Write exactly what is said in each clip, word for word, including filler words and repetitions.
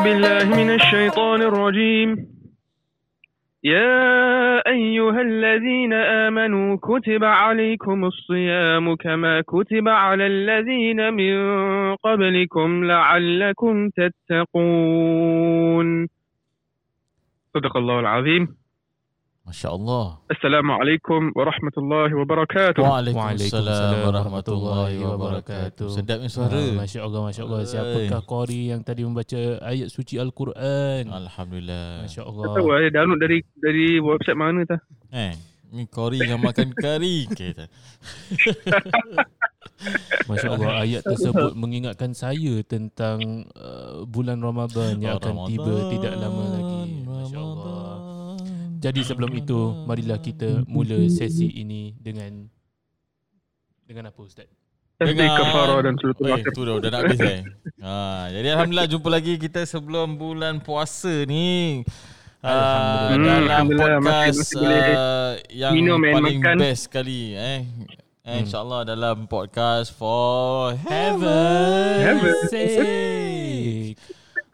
أعوذ بالله من الشيطان الرجيم. يا أيها الذين آمنوا كتب عليكم الصيام كما كتب على الذين من قبلكم لعلكم تتقون. صدق الله العظيم. ما شاء الله. السلام عليكم ورحمة الله وبركاته. Waalaikumsalam warahmatullahi wabarakatuh. Sedapnya suara. Ah, Masya Allah, Masya Allah. Siapakah qari yang tadi membaca ayat suci Al-Quran? Alhamdulillah. Masya Allah. Tak tahu ada download dari dari website mana tak? Eh, ni qari yang makan kari. Kita. Masya Allah, ayat tersebut mengingatkan saya tentang uh, bulan Ramadan yang akan tiba tidak lama lagi. Masya Allah. Jadi sebelum itu, marilah kita mula sesi ini dengan dengan apa Ustaz? Dengan kafarah dan sulutul wakaf. Eh, tu dah, dah nak habis eh. Ha, jadi alhamdulillah jumpa lagi kita sebelum bulan puasa ni. Alhamdulillah. Ha, dalam podcast uh, yang minum paling makan. Best sekali eh. eh hmm. InsyaAllah dalam podcast for heaven. Heaven.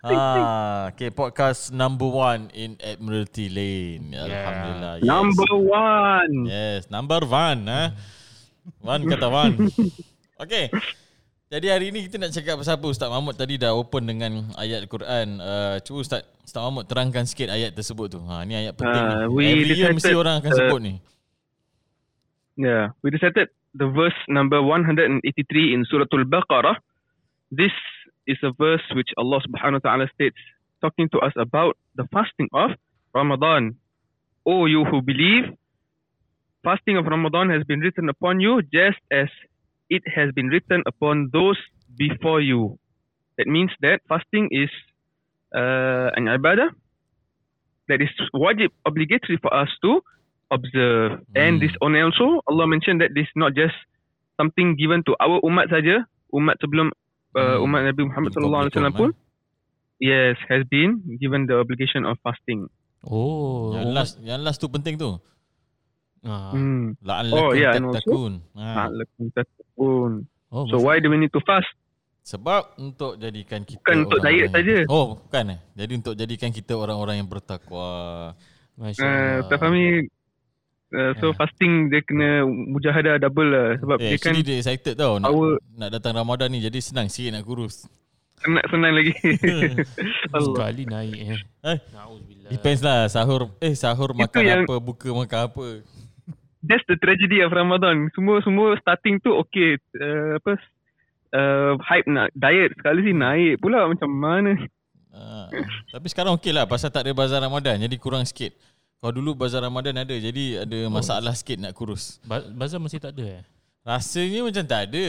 Ah, okay, podcast number one in Admiralty Lane. Yeah. Alhamdulillah. Yes. Number one. Yes, number one. Eh? One kata one. Okay. Jadi hari ni kita nak cakap pasal apa? Ustaz Mahmud tadi dah open dengan ayat Al-Quran. Uh, cuba Ustaz, Ustaz Mahmud terangkan sikit ayat tersebut tu. Ha, ni ayat penting uh, ni. Every year mesti orang akan uh, sebut ni. Yeah, we recited the verse number one eighty-three in Surah Al-Baqarah. This is a verse which Allah subhanahu wa ta'ala states, talking to us about the fasting of Ramadan. O you who believe, fasting of Ramadan has been written upon you just as it has been written upon those before you. That means that fasting is uh, an ibadah that is wajib, obligatory for us to observe. Mm. And this on also, Allah mentioned that this is not just something given to our umat saja, umat sebelum Uh, umat Nabi Muhammad sallallahu alaihi wasallam pun yes has been given the obligation of fasting. Oh, yang last yang last tu penting tu. Ah. Hmm. La'allakum oh, yeah, tattaqun. Ha. La'allakum tattaqun. Oh, so why do we need to fast? Sebab untuk jadikan kita bukan untuk diet saja. Oh, bukan eh. Jadi untuk jadikan kita orang-orang yang bertakwa. Masya-Allah. Uh, tak fahami Uh, so yeah. fasting dia kena mujahadah double lah sebab yeah, dia kan dia excited tau nak, nak datang Ramadan ni, jadi senang sikit nak kurus, nak senang lagi sekali naik eh, eh? Na'udzubillah. Depends lah sahur eh sahur itu makan yang, apa buka makan apa. That's the tragedy of Ramadan. Semua semua starting tu okay uh, apa uh, hype nak diet, sekali si naik pula macam mana. uh, Tapi sekarang okay lah pasal tak ada bazar Ramadan, jadi kurang sikit. Kalau dulu bazar Ramadan ada, jadi ada masalah sikit nak kurus. Ba- bazar masih tak ada eh? Rasanya macam tak ada.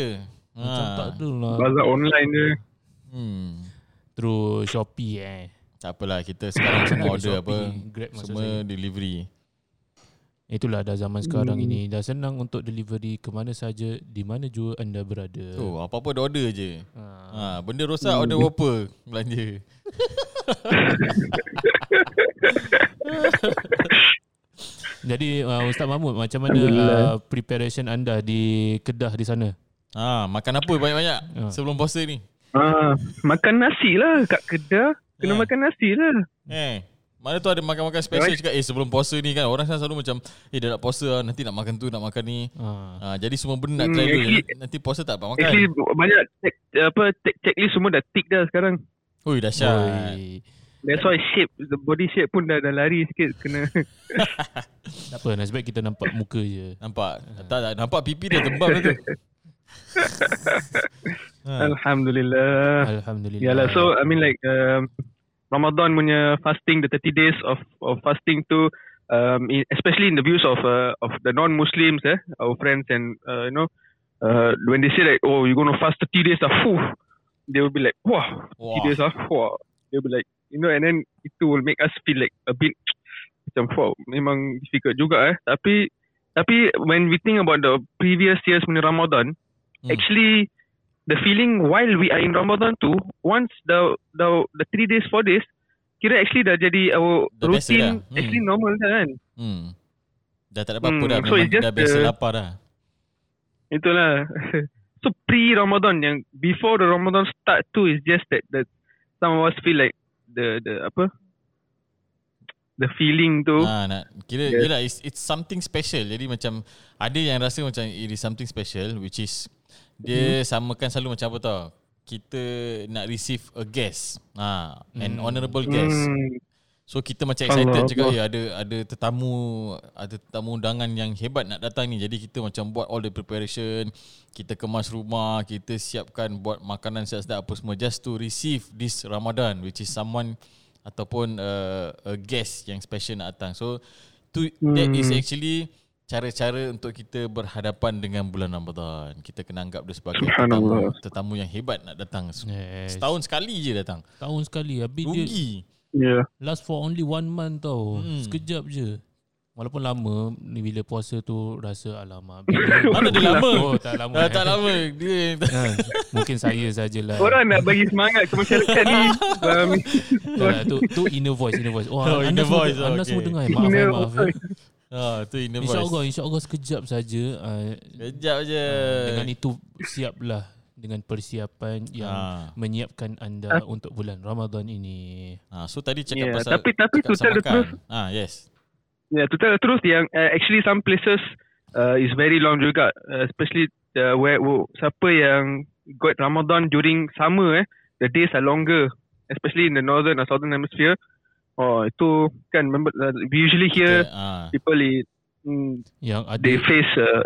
Macam ha. tak ada lah. Bazar online dia. Hmm. Terus Shopee eh. Tak apalah, kita sekarang semua order Shopee, apa. Grab semua delivery. Itulah dah zaman sekarang hmm. ini. Dah senang untuk delivery ke mana saja, di mana jua anda berada. Oh, apa-apa dah order je. Ha. Ha, benda rosak hmm. order Whopper belanja. Jadi uh, Ustaz Mahmud, macam mana uh, preparation anda di Kedah di sana? Ha, makan apa banyak-banyak ha. sebelum puasa ni? Ha, makan nasi lah kat Kedah. Kena eh. makan nasi lah. Eh. Mana tu ada makan-makan special right. cakap eh sebelum puasa ni kan orang selalu macam eh dah nak puasa nanti nak makan tu nak makan ni. Ha. Ha, jadi semua benda nak try hmm, dulu. Nanti puasa tak dapat makan. Actually, banyak check, apa checklist semua dah tick dah sekarang. Oi dahsyat. That's why shape, the body shape pun dah, dah lari sikit kena. Tak apa, nasib baik kita nampak muka je. Nampak? Ha. Tak, tak, nampak pipi dia tembam tu. Ha. Alhamdulillah. Alhamdulillah. Yalah, so I mean like um, Ramadan punya fasting, the thirty days of, of fasting tu um, especially in the views of uh, of the non-Muslims eh, our friends and uh, you know uh, when they say like oh you're going to fast thirty days ah, fuh, they will be like wah, wow. thirty days ah, wah. They will be like, you know, and then it will make us feel like a bit macam wow, memang difficult juga eh. Tapi tapi when we think about the previous years punya Ramadan, hmm. actually the feeling while we are in Ramadan tu, once the the the three days four days, kira actually dah jadi our dah routine, hmm. actually normal dah kan. Hmm. Dah tak ada apa-apa hmm. dah, so memang dah biasa lapar dah. Itulah. So pre Ramadan yang before the Ramadan start tu is just that that some of us feel like the the apa the feeling tu. Ha, nak kira yeah. yelah, it's, it's something special. Jadi macam ada yang rasa macam it is something special, which is dia mm. samakan selalu macam apa tau, kita nak receive a guest, ha, mm. an honourable guest. Mm. So kita macam excited, Allah, cakap ya ada ada tetamu ada tetamu undangan yang hebat nak datang ni. Jadi kita macam buat all the preparation, kita kemas rumah, kita siapkan buat makanan sedap-sedap apa semua just to receive this Ramadan, which is someone ataupun uh, a guest yang special nak datang. So to, hmm. that is actually cara-cara untuk kita berhadapan dengan bulan Ramadan. Kita kena anggap dia sebagai tetamu, tetamu yang hebat nak datang. Yes. Setahun sekali je datang. Setahun sekali habis rugi. Dia yeah. last for only one month tau. hmm. Sekejap je. Walaupun lama ni bila puasa tu rasa alamak. Mana dia lama? Oh, tak lama. Dah, tak lama. Dia ha, mungkin saya sajalah. Orang nak bagi semangat ke masyarakat ni. Nah, tu tu inner voice, inner voice. Oh, oh inner voice. Anda semua dengar. Okay. Maaf, inner maaf. maaf ah, tu inner voice. Insya-Allah, insya-Allah sekejap saja. Uh, sekejap je. Dengan itu siaplah. Dengan persiapan yang ha. menyiapkan anda ha. untuk bulan Ramadan ini. Ha, so tadi cakap yeah, pasal tapi tapi tu terus. Ah yes. Ya yeah, tu terus yang uh, actually some places uh, is very long juga, uh, especially uh, where oh, siapa yang got Ramadan during summer eh, the days are longer, especially in the northern or southern hemisphere. Oh itu kan member, uh, we usually hear okay, uh, people it, mm, yang ada they face uh,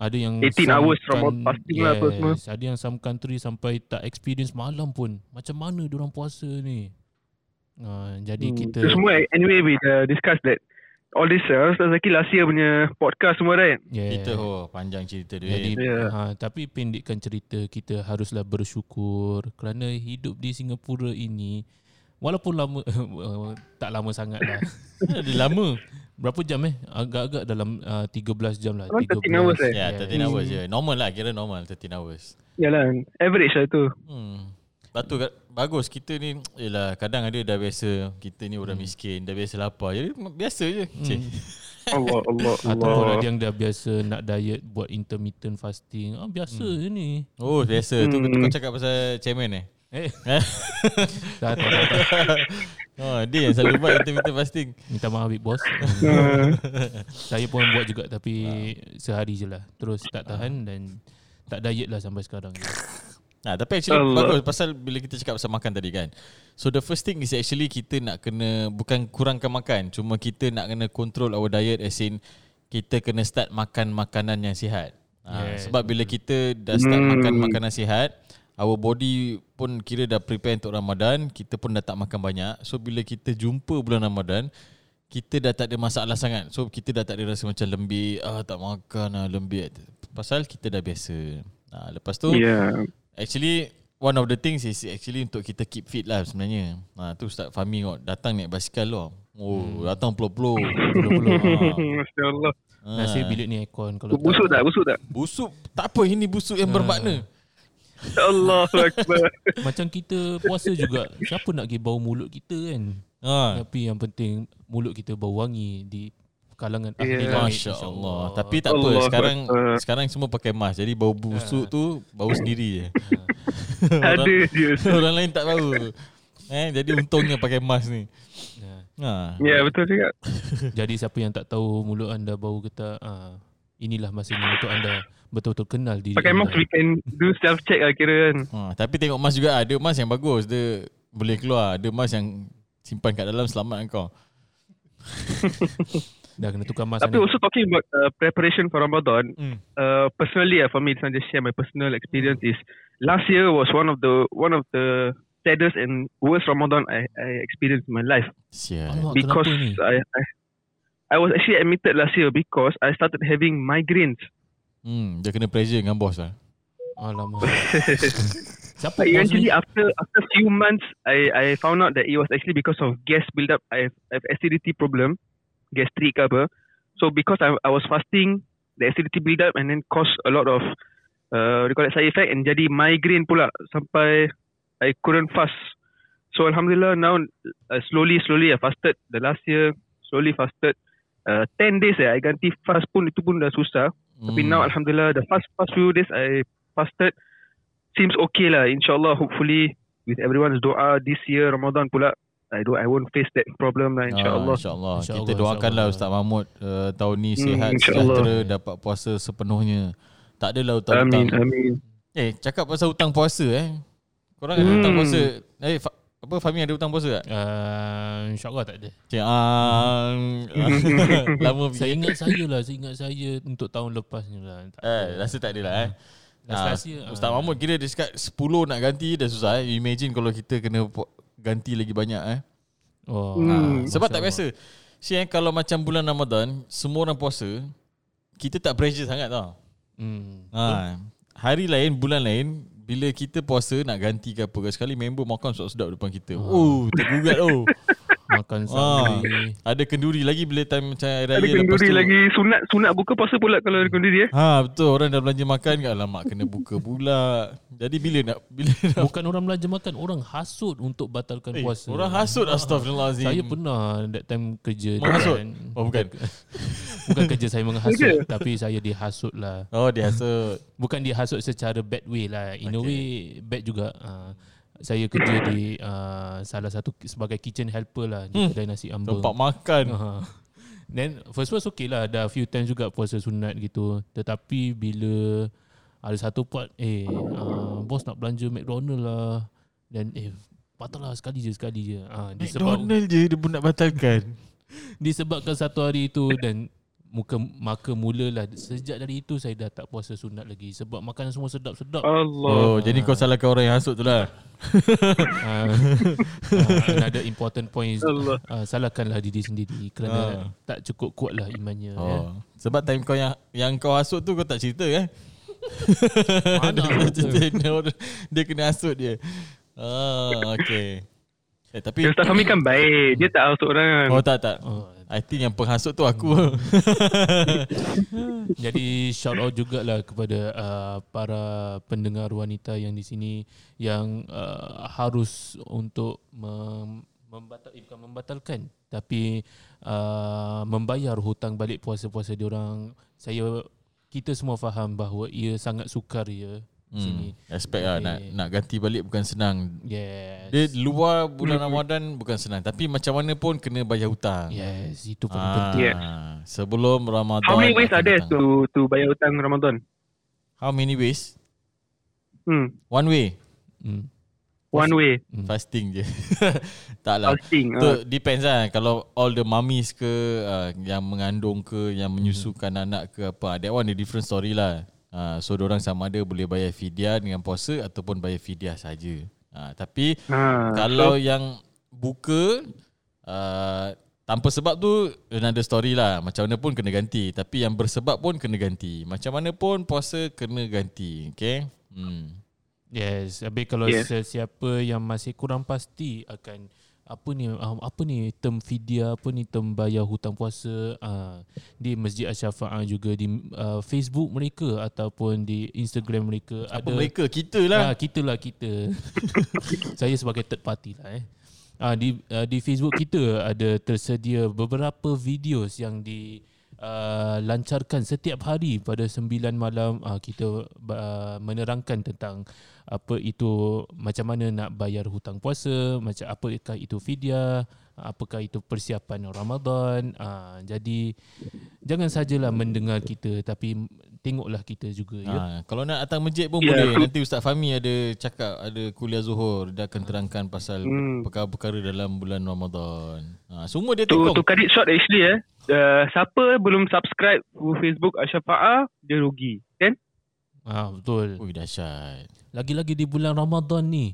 ada yang eighteen hours from fasting lah apa semua. Ada yang some country sampai tak experience malam pun. Macam mana diorang puasa ni? Uh, jadi hmm. kita so, semua anyway we uh, discuss that all this uh, last year punya podcast semua right? Yeah. Kita oh panjang cerita dia. Jadi, yeah. uh, tapi pendekkan cerita, kita haruslah bersyukur kerana hidup di Singapura ini walaupun lama tak lama sangat lah. Dia lama. Berapa jam eh? Agak-agak dalam uh, thirteen jam lah. thirteen hours eh? Ya, yeah, thirteen hours je. Normal lah, kira normal thirteen hours. Yalah, average lah tu. Hmm. Batu, bagus kita ni, yelah kadang ada dah biasa. Kita ni orang hmm. miskin, dah biasa lapar. Jadi biasa je. Hmm. Allah, Allah, Allah. Atau orang yang dah biasa nak diet, buat intermittent fasting. Ah, biasa hmm. je ni. Oh, biasa. Hmm. Tu kau cakap pasal chairman eh? Eh, tak, tak, tak. Oh, dia yang selalu buat intermittent fasting. Minta maaf big boss. Saya pun buat juga tapi sehari je lah. Terus tak tahan dan tak diet lah sampai sekarang. Nah, tapi actually bagus pasal bila kita cakap pasal makan tadi kan. So the first thing is actually kita nak kena bukan kurangkan makan, cuma kita nak kena control our diet as in kita kena start makan makanan yang sihat. Ha, yes. Sebab bila kita dah start hmm. makan makanan sihat, our body pun kira dah prepare untuk Ramadan. Kita pun dah tak makan banyak. So bila kita jumpa bulan Ramadan, kita dah tak ada masalah sangat. So kita dah tak ada rasa macam lembik, ah tak makan lah lembik, pasal kita dah biasa. Nah, lepas tu yeah. actually one of the things is actually untuk kita keep fit lah sebenarnya. Nah, tu Ustaz Fahmi datang naik basikal lah. Oh, datang peluh-peluh. Masya Allah. Nasib bilik ni aircon. Kalau busuk tak? tak? Busuk tak? Busuk tak apa, ini busuk yang ha. bermakna. Allah Akbar. Macam kita puasa juga, siapa nak pergi bau mulut kita kan ha. Tapi yang penting mulut kita bau wangi di kalangan ahli yeah. Masya Allah. Allah. Tapi tak apa Allah sekarang Allah. Sekarang semua pakai mask, jadi bau busuk ha. tu bau sendiri je. Ha. Ada dia orang lain tak bau. eh, Jadi untungnya pakai mask ni. Ya ha. yeah, betul juga. Jadi siapa yang tak tahu mulut anda bau ke tak, ha. inilah masanya untuk anda betul-betul kenal diri. Pakai mask we can do self-check lah kira kan. Ha, tapi tengok mask juga, ada mask yang bagus, dia boleh keluar. Ada mask yang simpan kat dalam, selamat kau. Dah kena tukar mask. Tapi anda. Also talking about uh, preparation for Ramadan, mm. uh, personally uh, for me, just share my personal experience is last year was one of the one of the saddest and worst Ramadan I, I experienced in my life. Yeah. Allah, because I, I I was actually admitted last year because I started having migraines. Hmm, dia kena pressure dengan boss lah. Alamak. Siapa eventually after after few months I I found out that it was actually because of gas build up. I have, I have acidity problem, gastric apa. So because I I was fasting, the acidity build up and then cause a lot of uh they call it side effect and jadi migraine pula sampai I couldn't fast. So alhamdulillah now uh, slowly slowly I fasted the last year, slowly fasted. Uh, ten days eh, I ganti fast pun itu pun dah susah. Mm. Tapi now alhamdulillah the past past few days I fasted seems okay lah. InsyaAllah hopefully with everyone's doa this year Ramadan pula, I don't, I won't face that problem lah, insyaAllah. Ah, InsyaAllah insya Kita insya doakanlah Ustaz Mahmud uh, tahun ni sihat, hmm, sejahtera, dapat puasa sepenuhnya. Tak adalah hutang. Amin, amin. Eh, cakap pasal hutang puasa eh, korang hmm. ada hutang puasa? Eh, fa- apa Fahmi ada hutang puasa tak? Uh, InsyaAllah tak ada. Okay, uh, lama saya ingat saya lah, saya ingat saya untuk tahun lepas ni lah. Eh, rasa tak ada lah eh. Ha, Ustaz Mahmud kira dia cakap sepuluh nak ganti dah susah eh. Imagine kalau kita kena ganti lagi banyak eh. Oh, hmm. ha, sebab tak biasa. Siang kalau macam bulan Ramadan semua orang puasa, kita tak pressure sangat tau. Hmm. Ha, hari lain, bulan lain, bila kita puasa nak ganti ke apa ke, sekali member makan sedap-sedap depan kita. Oh, oh tergugat oh. Makan sahur. Ha, ada kenduri lagi bila time macam raya. Ada kenduri lagi, sunat sunat buka puasa pula kalau ada kenduri eh. Ha, betul, orang dah belanja makan kat alamak kena buka pula. Jadi bila nak bila nak bukan orang belanja makan, orang hasut untuk batalkan eh, puasa. Orang hasut, astagfirullahalazim. Saya pernah that time kerja. Menghasut. Dan, oh bukan. Bukan kerja saya menghasut, tapi saya dihasut lah. Oh, dihasut. Bukan dihasut secara bad way lah. In okay. a way bad juga. Uh, Saya kerja di uh, salah satu sebagai kitchen helper lah di kedai nasi ambeng. Tempat makan. Uh-huh. Then first was okay lah, ada few times juga puasa sunat gitu. Tetapi bila ada satu part, eh uh, bos nak belanja McDonald's lah. Dan eh batal lah sekali je, sekali je. Uh, McDonald's je dia pun nak batalkan. Disebabkan satu hari itu dan muka maka mulalah sejak dari itu saya dah tak puasa sunat lagi sebab makanan semua sedap-sedap. Allah. Oh, jadi kau salahkan orang yang hasut tu lah. uh, uh, another important point, uh, salahkanlah diri sendiri kerana uh. tak cukup kuatlah imannya. Oh. Ya. Sebab time kau yang yang kau hasut tu kau tak cerita kan? Mana dia, dia kena hasut dia. Ah, okey. Eh, tapi Ustaz Fahmi kan baik, dia tak hasut orang. Oh tak tak oh. I think yang penghasut tu aku. Jadi shout out jugalah kepada uh, para pendengar wanita yang di sini yang uh, harus untuk mem- membatal, bukan membatalkan tapi uh, membayar hutang balik puasa-puasa diorang. Saya, kita semua faham bahawa ia sangat sukar ya. Hmm, sini. Aspek lah, nak, nak ganti balik bukan senang. Yes. Dia luar bulan Ramadan bukan senang, tapi macam mana pun kena bayar hutang. Yes, itu pun ah, penting. Yeah. Sebelum Ramadan. How many ways are there to, to bayar hutang Ramadan? How many ways? Hmm. One way. Hmm. One way. Fasting je. Taklah. Fasting. So, uh. depends lah. Kalau all the mummies ke, uh, yang mengandung ke, yang menyusukan hmm. anak ke apa, that one a different story lah. Uh, so diorang sama ada boleh bayar fidyah dengan puasa ataupun bayar fidyah saja. Uh, tapi ha, kalau so, yang buka uh, tanpa sebab tu another story lah. Macam mana pun kena ganti. Tapi yang bersebab pun kena ganti. Macam mana pun puasa kena ganti. Okay. Hmm. Yes. Habis kalau yes. sesiapa yang masih kurang pasti akan apa ni apa ni term fidyah, apa ni term bayar hutang puasa, uh, di Masjid Asy-Syafaah juga di uh, Facebook mereka ataupun di Instagram mereka. Apa ada mereka kitalah. Ha, kitalah kita. Saya sebagai third party lah eh. Uh, di uh, di Facebook kita ada tersedia beberapa video yang di uh, lancarkan setiap hari pada sembilan malam. Uh, kita uh, menerangkan tentang apa itu, macam mana nak bayar hutang puasa, macam apakah itu fidyah, apakah itu persiapan Ramadan. Ha, jadi jangan sajalah mendengar kita, tapi tengoklah kita juga. Ha, ya? Kalau nak datang masjid pun yeah. boleh. Nanti Ustaz Fahmi ada cakap, ada kuliah zuhur, dia akan terangkan pasal hmm. perkara-perkara dalam bulan Ramadan. Ha, semua dia tengok. To, to cut it short actually eh, uh, siapa belum subscribe Facebook Asy-Syafaah, dia rugi kan? Ah, betul. Ui, dahsyat. Lagi-lagi di bulan Ramadan ni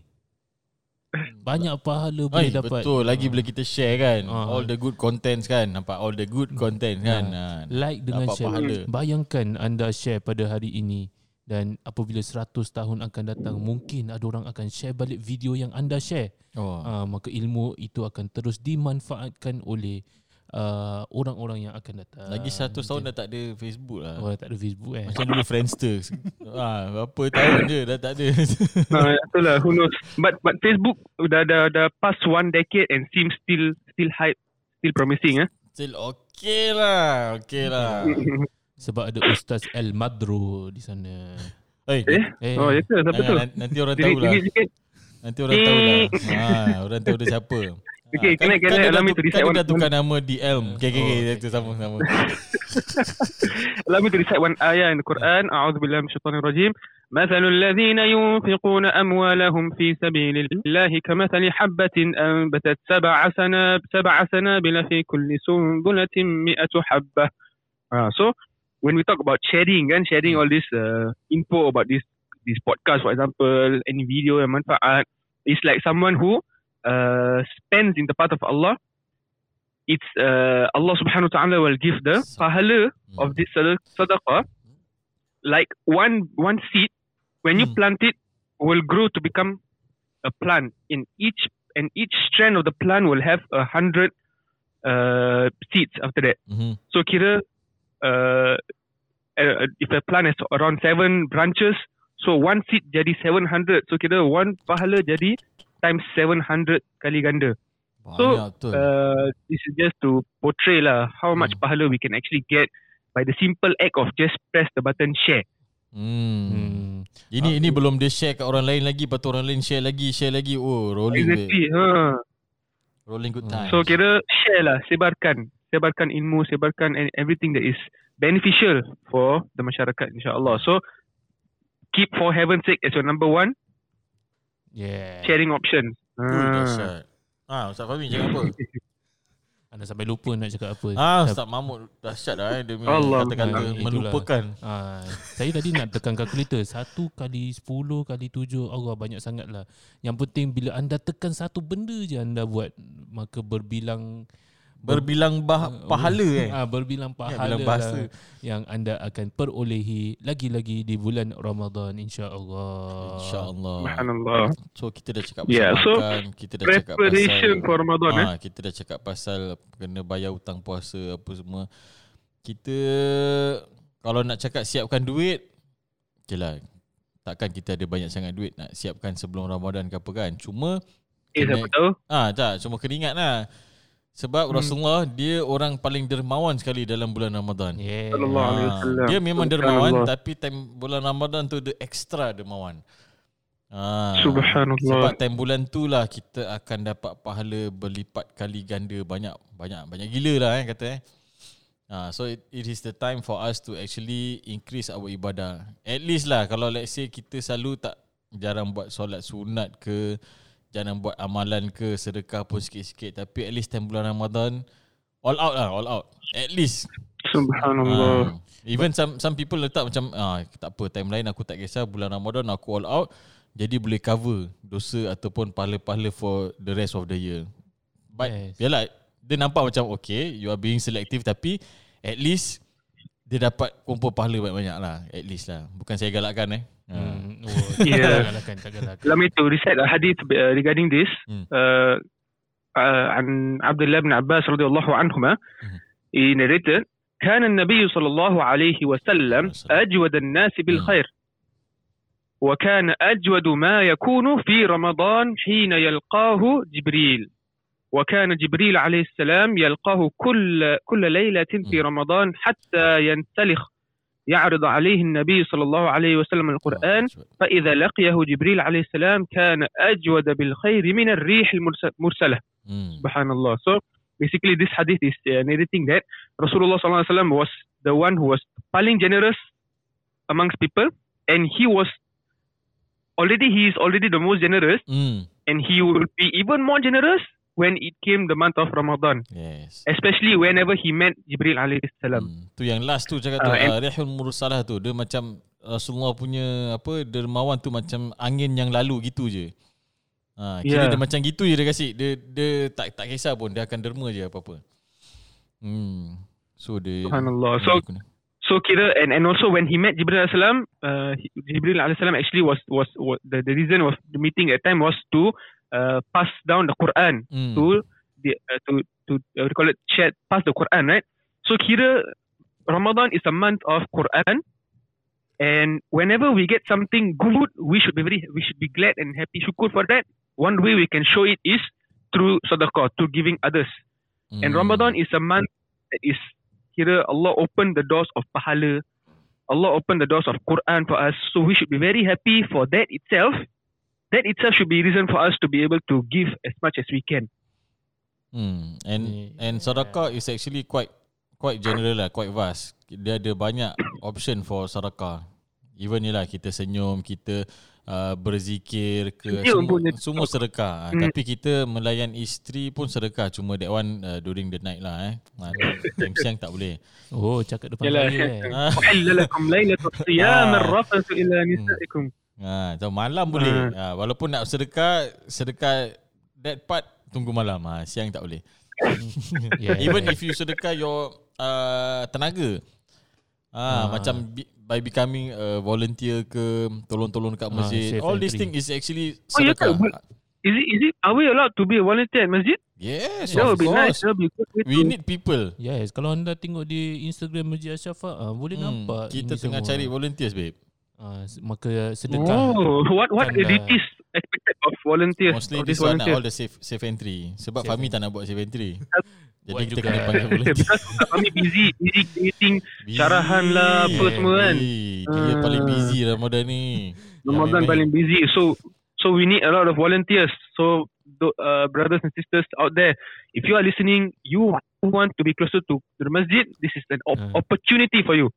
banyak pahala boleh dapat. Betul, lagi bila kita share kan, ah, all the good contents kan, nampak all the good content kan. Ah, like dengan share. Pahala. Bayangkan anda share pada hari ini dan apabila seratus tahun akan datang, mungkin ada orang akan share balik video yang anda share. Oh. Ah, maka ilmu itu akan terus dimanfaatkan oleh Uh, orang-orang yang akan datang. Lagi satu tahun dah tak ada Facebook lah. Oh, tak ada Facebook eh. Macam dulu Friendster. Ah, berapa tahun je dah tak ada. Ah, itulah, who knows. But but Facebook dah dah dah past one decade and seems still still hype, still promising eh. Still okay lah, okay lah. Sebab ada Ustaz El Madru di sana. Hey. Eh, eh. Oh, ya ke? Siapa tu? Nanti orang tahu lah. Nanti orang tahu lah. Ha, orang tahu dia siapa. Okay, ha, kan, kena alami tu decide. Kan dah tukar nama di Elm. Okay, okay, oh, okay. Itu sama-sama. Alami tu decide one ayah in the Quran. A'udzubillah minasyaitanir rajim. Mathalul ladzina yunfiquna amwalahum fi sabilillahi kamathali habbatin anbatat sab'a sanab sab'a sanabila fi kulli sunbulatin mi'atu habbah. Ah, so when we talk about sharing kan, sharing all this uh, info about this this podcast, for example, any video yang manfaat, it's like someone who uh, spends in the path of Allah. It's uh, Allah subhanahu wa ta'ala will give the pahala of this sadaqah like one one seed. When you plant it, will grow to become a plant. In each and each strand of the plant will have a hundred uh, seeds after that. Mm-hmm. So kira uh, if a plant has around seven branches, so one seed jadi seven hundred. So kira one pahala jadi times seven hundred kali ganda. Wow, so yeah, uh, this is just to portray lah how much mm. pahala we can actually get by the simple act of just press the button share. Hmm. hmm. Ini ah. ini belum dia share kat orang lain lagi, lepas tu orang lain share lagi, share lagi. Oh, rolling. Exactly. Huh. Rolling good time. So kira share lah, sebarkan, sebarkan ilmu, sebarkan and everything that is beneficial for the masyarakat, insya-Allah. So keep for heaven's sake as your number one. Yeah. Sharing option. Good, that's right. Ah, Ustaz Fahmi cakap apa? Anda sampai lupa nak cakap apa. Ah, Ustaz Mahmud dahsyat lah eh. Dia kata-kata melupakan. Ah, saya tadi nak tekan kalkulator. Satu kali sepuluh kali tujuh. Allah, banyak sangat lah. Yang penting bila anda tekan satu benda je anda buat, maka berbilang Berbilang bah- pahala eh. Ha, berbilang pahala ya, lah yang anda akan perolehi lagi-lagi di bulan Ramadan, insya-Allah. Insya-Allah. Subhanallah. So kita dah cakap pasal yeah, so, makan, kita dah cakap pasal for Ramadan, ha, eh. Kita dah cakap pasal kena bayar hutang puasa apa semua. Kita kalau nak cakap siapkan duit, okeylah. Takkan kita ada banyak sangat duit nak siapkan sebelum Ramadan ke apa kan. Cuma eh siapa tahu? Ah, tak, cuma kena ingatlah. Sebab hmm. Rasulullah dia orang paling dermawan sekali dalam bulan Ramadan. Yeah. Ha. Dia memang dermawan tapi time bulan Ramadan tu dia extra dermawan. Ha. Subhanallah. Sebab time bulan tu lah kita akan dapat pahala berlipat kali ganda, banyak banyak banyak gila lah eh kata eh. Ha. So it, it is the time for us to actually increase our ibadah. At least lah kalau let's say kita selalu tak jarang buat solat sunat ke, jangan buat amalan ke, sedekah pun sikit-sikit, tapi at least time bulan Ramadan all out lah, all out at least. Subhanallah. Uh, even some some people letak macam ah, tak apa, time lain aku tak kisah, bulan Ramadan aku all out, jadi boleh cover dosa ataupun pahala-pahala for the rest of the year. But yes, yalah, dia nampak macam okay, you are being selective, tapi at least dia dapat kumpul pahala banyak-banyak lah, at least lah. Bukan saya galakkan eh. Hmm. Oh, yeah. Dalam itu riset hadis uh, regarding this hmm. uh, uh, an Abdullah bin Abbas radhiyallahu anhuma hmm. he narrated kana an-nabiy sallallahu alaihi wasallam ajwada an-nas bil khair wa kana ajwadu ma yakunu fi Ramadan hina yalqahu Jibril wa kana Jibril alaihi salam yalqahu kull kull laylatin fi Ramadan hatta yansalikh يعرض عليه النبي صلى الله عليه وسلم القرآن فإذا لقيه جبريل عليه السلام كان أجود بالخير من الريح المرسلة. سبحان الله. So basically this hadith is narrating that Rasulullah صلى الله عليه وسلم was the one who was paling generous amongst people, and he was already he is already the most generous, mm. and he will be even more generous when it came the month of Ramadan. Yes. Especially whenever he met Jibril alaihi salam. Hmm. Tu yang last tu cakap tu uh, Rihul Mursalah tu, dia macam Rasulullah punya apa dermawan tu macam angin yang lalu gitu je. Ha, kira yeah. dia macam gitu je dia kasi. Dia dia tak tak kisah pun, dia akan derma je apa-apa. Hmm. So dia Subhanallah. So so kira and and also when he met Jibril alaihi salam, uh, Jibril alaihi salam actually was, was was the the reason of the meeting at time was to Uh, pass down the Quran mm. to the uh, to to uh, we call it chat pass the Quran, right? So kira Ramadan is a month of Quran, and whenever we get something good, we should be very we should be glad and happy, syukur for that. One way we can show it is through sadaqah, through giving others. Mm. And Ramadan is a month that is kira Allah opened the doors of pahala, Allah opened the doors of Quran for us, so we should be very happy for that itself. that itself should be reason for us to be able to give as much as we can. Hmm. And and sedekah is actually quite quite general lah, quite vast. Dia ada banyak option for sedekah. Even ni lah kita senyum, kita uh, berzikir ke, semua, semua sedekah. Hmm. Tapi kita melayan isteri pun sedekah. Cuma that one uh, during the night lah eh. Time siang tak boleh. Oh, cakap depan saya eh. Wa'illalakum laylatul siyaman rafasu ila nisaikum. Ha, so malam boleh. Ha. Ha, walaupun nak sedekah, sedekah that part tunggu malam. Ha, siang tak boleh. yeah. Even if you sedekah your uh, tenaga. Ha, ha. Macam bi- by becoming a volunteer ke, tolong-tolong dekat masjid. Ha, all these thing is actually sedekah. Oh, yeah, is it, is it, are we allowed to be a volunteer at masjid? Yes, that of would be course. Nice. That would be good. We need people. Yes, kalau anda tengok di Instagram Masjid Asyafa, ha, boleh hmm, nampak. Kita tengah semua cari volunteers, babe. Uh, maka sedekah. Oh, what what it is expected of volunteers? Mostly this one all the safe safe entry. Sebab Fahmi tak nak buat safe entry. Jadi kita kena panggil volunteer. Fahmi busy, busy creating syarahan lah, apa semua kan. Dia paling busy Ramadan ni. Ramadan paling busy. So so we need a lot of volunteers. So uh, brothers and sisters out there, if you are listening, you want to be closer to the masjid, this is an op- opportunity for you.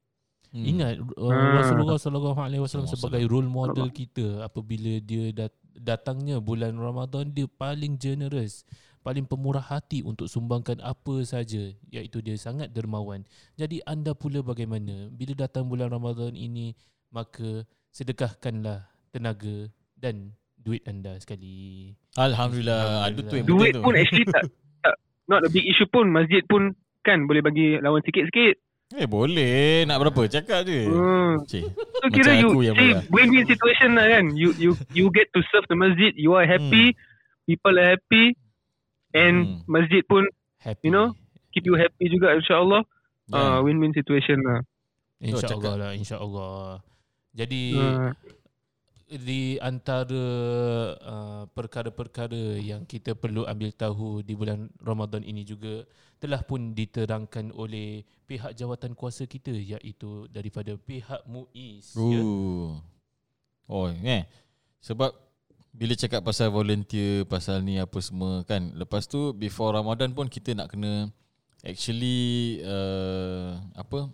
Hmm. Ingat uh, hmm. Rasulullah sallallahu alaihi wasallam sebagai role model kita apabila dia dat- datangnya bulan Ramadan, dia paling generous, paling pemurah hati untuk sumbangkan apa saja, iaitu dia sangat dermawan. Jadi anda pula bagaimana bila datang bulan Ramadan ini, maka sedekahkanlah tenaga dan duit anda sekali. Alhamdulillah, Alhamdulillah. Duit pun actually tak, tak not a big issue pun, masjid pun kan boleh bagi lawan sikit-sikit. Eh boleh, nak berapa cakap je. Hmm. Cik, so kira you see win-win situation lah kan. You you you get to serve the masjid, you are happy, hmm. people are happy, and hmm. masjid pun happy. You know, keep you happy juga insya-Allah. Ah yeah. uh, win-win situation lah. Insya-Allah lah, insya-Allah. Jadi uh. di antara uh, perkara-perkara yang kita perlu ambil tahu di bulan Ramadan ini juga telah pun diterangkan oleh pihak jawatan kuasa kita, iaitu daripada pihak MUIS. Ya? Oh, eh. Sebab bila cakap pasal volunteer, pasal ni apa semua kan, lepas tu before Ramadan pun kita nak kena actually uh, apa?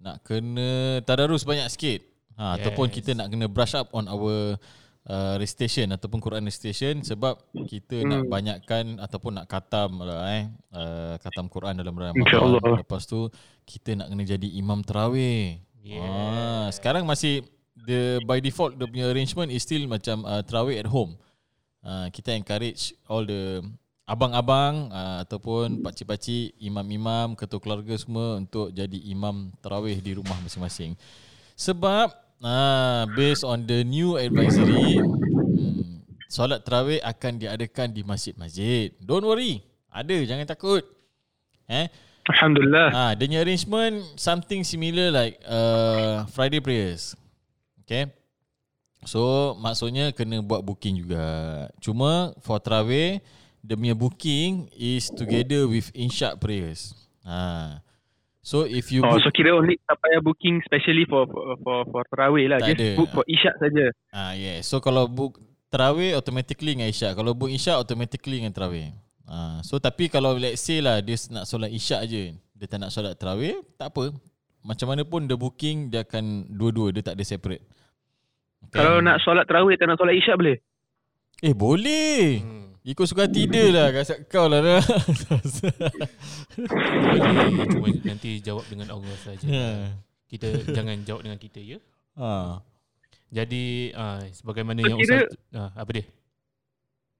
Nak kena tadarus banyak sikit. Ha, yes. Ataupun kita nak kena brush up on our Uh, recitation ataupun Quran recitation, sebab kita hmm. nak banyakkan ataupun nak khatam lah eh uh, khatam Quran dalam Ramadan. Lepas tu kita nak kena jadi imam tarawih. Yeah. Ah, sekarang masih the by default the punya arrangement is still macam uh, tarawih at home. Uh, kita encourage all the abang-abang uh, ataupun pakcik-pakcik, imam-imam, ketua keluarga semua untuk jadi imam tarawih di rumah masing-masing. Sebab ah, based on the new advisory, hmm, solat tarawih akan diadakan di masjid-masjid. Don't worry, ada, jangan takut. Eh? Alhamdulillah. Ah, the new arrangement something similar like uh, Friday prayers. Okay. So maksudnya kena buat booking juga. Cuma for tarawih, the mere booking is together with insya prayers. Ah. So if you oh, book, so kira only tak payah booking specially for for for, for tarawih lah, just ada. Book for isyak saja. Ah yeah. So kalau book tarawih automatically dengan isyak. Kalau book isyak automatically dengan tarawih. Ah so tapi kalau let's say lah dia nak solat isyak aje, dia tak nak solat tarawih, tak apa. Macam mana pun the booking dia akan dua-dua, dia tak ada separate. Okay. Kalau nak solat tarawih tak nak solat isyak boleh? Eh boleh. Hmm. Ikut suka tidur lah, kasat kau lah dah. Cuma nanti jawab dengan Allah saja. Kita jangan jawab dengan kita, ya. Ha. Jadi uh, sebagaimana so, yang kira, Ustaz uh, apa dia?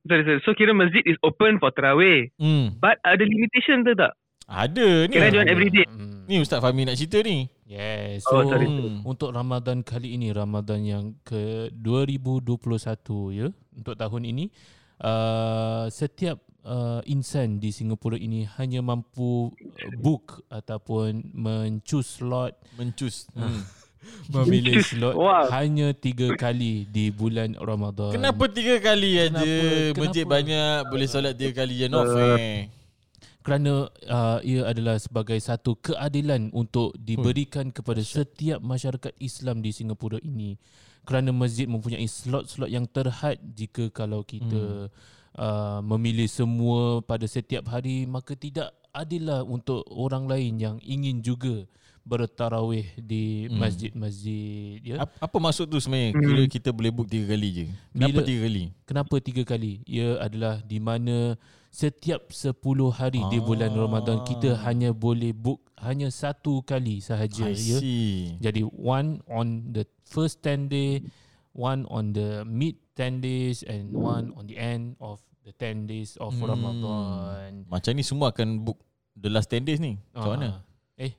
Sorry, sorry. So kira masjid is open for tarawih. Hmm. But ada limitation tu tak? Ada ni. Kira join every day. Hmm. Ni Ustaz Fahmi nak cerita ni. Yes. So oh, sorry, sorry. Untuk Ramadan kali ini, Ramadan yang ke dua ribu dua puluh satu, ya. Untuk tahun ini, Uh, setiap uh, insan di Singapura ini hanya mampu book ataupun mencus slot, mencus hmm. memilih slot wow. hanya tiga kali di bulan Ramadan. Kenapa tiga kali kenapa, aja? Kenapa? Masjid banyak, boleh solat tiga kali je not fair. Kerana uh, ia adalah sebagai satu keadilan untuk diberikan kepada setiap masyarakat Islam di Singapura ini. kerana masjid mempunyai slot-slot yang terhad. Jika kalau kita hmm. uh, memilih semua pada setiap hari, maka tidak adillah untuk orang lain yang ingin juga bertarawih di masjid-masjid. Ya? Apa maksud tu sebenarnya? Kira kita boleh book tiga kali je. Kenapa Bila, tiga kali? Kenapa tiga kali? Ia adalah di mana setiap sepuluh hari ah. di bulan Ramadan kita hanya boleh book hanya satu kali sahaja. Ya? Jadi one on the first ten day, one on the mid ten days and one on the end of the ten days of hmm. Ramadan. Macam ni semua akan book the last ten days ni. Macam mana? Eh,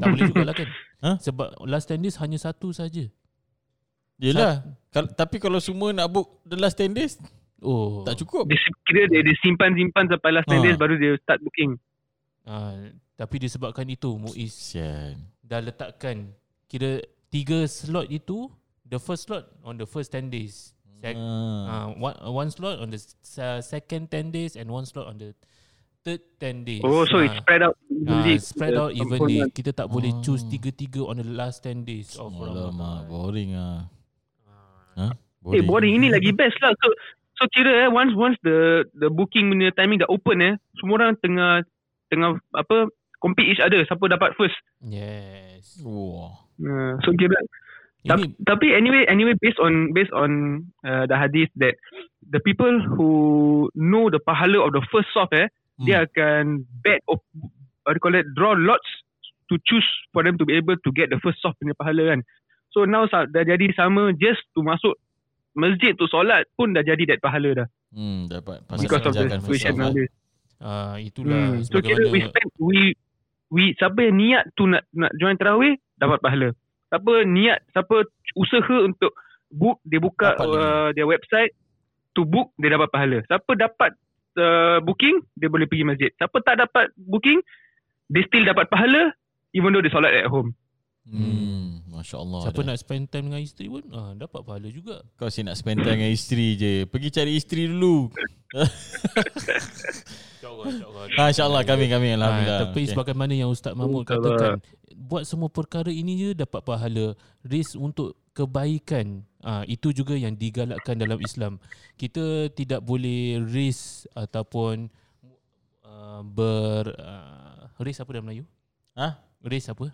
tak boleh jugalah kan? Ha? Sebab last ten days hanya satu saja. Yelah. Sa- Kal- tapi kalau semua nak book the last ten days, oh, tak cukup. Dia kira dia, dia simpan-simpan sampai last ha. ten days baru dia start booking. Ha, tapi disebabkan itu Muiz dah letakkan kira tiga slot itu, the first slot on the first ten days. Sec- ah. uh, one, one slot on the uh, second ten days and one slot on the third ten days. Oh, so it's uh, spread out evenly. Uh, spread out evenly. Kita tak ah. boleh choose tiga-tiga on the last ten days of Ramadan. Alamak, boring ah. Huh? Boring. Eh, boring ini lagi best lah. So, so kira eh, once once the the booking punya timing dah open eh, semua orang tengah tengah apa compete each other, siapa dapat first. Yes. Wow. Uh, so kira Tapi, tapi anyway, anyway, based on based on uh, the hadis that the people who know the pahala of the first soft, eh, hmm. they can bet, or what do you call it, draw lots to choose for them to be able to get the first soft punya pahala kan. So now dah jadi sama, just to masuk masjid tu solat pun dah jadi that pahala dah. Hmm, dapat. Because of the situation now. Ah, itulah. Hmm. So kira we spend, we we siapa yang niat tu nak nak join tarawih dapat pahala. Siapa niat, siapa usaha untuk book, dia buka uh, their website to book, dia dapat pahala. Siapa dapat uh, booking, dia boleh pergi masjid. Siapa tak dapat booking, dia still dapat pahala even though dia solat at home. Hmm, Masya Allah. Siapa dah nak spend time dengan isteri pun ah, dapat pahala juga. Kau sih nak spend time dengan isteri je, pergi cari isteri dulu. InsyaAllah insya Allah, kami kami alhamdulillah. Ha, tapi okay, sebagaimana yang Ustaz Mahmud katakan, buat semua perkara ini je dapat pahala. Risk untuk kebaikan, ha, itu juga yang digalakkan dalam Islam. Kita tidak boleh risk ataupun uh, ber uh, risk apa dalam Melayu? Ha? Risk apa?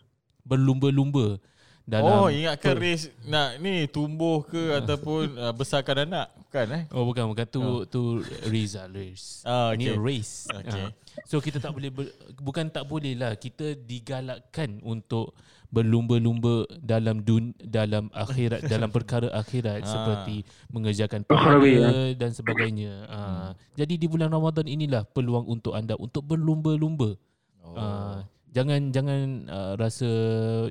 Berlumba-lumba dalam. Oh, ingatkan race nak ni tumbuh ke ataupun uh, besarkan anak, bukan eh? Oh, bukan bukan tu oh. tu Riza race. Ah, okay. Ni race. Okay. Uh, so kita tak boleh ber, bukan tak boleh lah, kita digalakkan untuk berlumba-lumba dalam dun, dalam akhirat, dalam perkara akhirat seperti mengerjakan pahala dan sebagainya. Uh, hmm. Jadi di bulan Ramadan inilah peluang untuk anda untuk berlumba-lumba. Oh. Uh, Jangan jangan uh, rasa,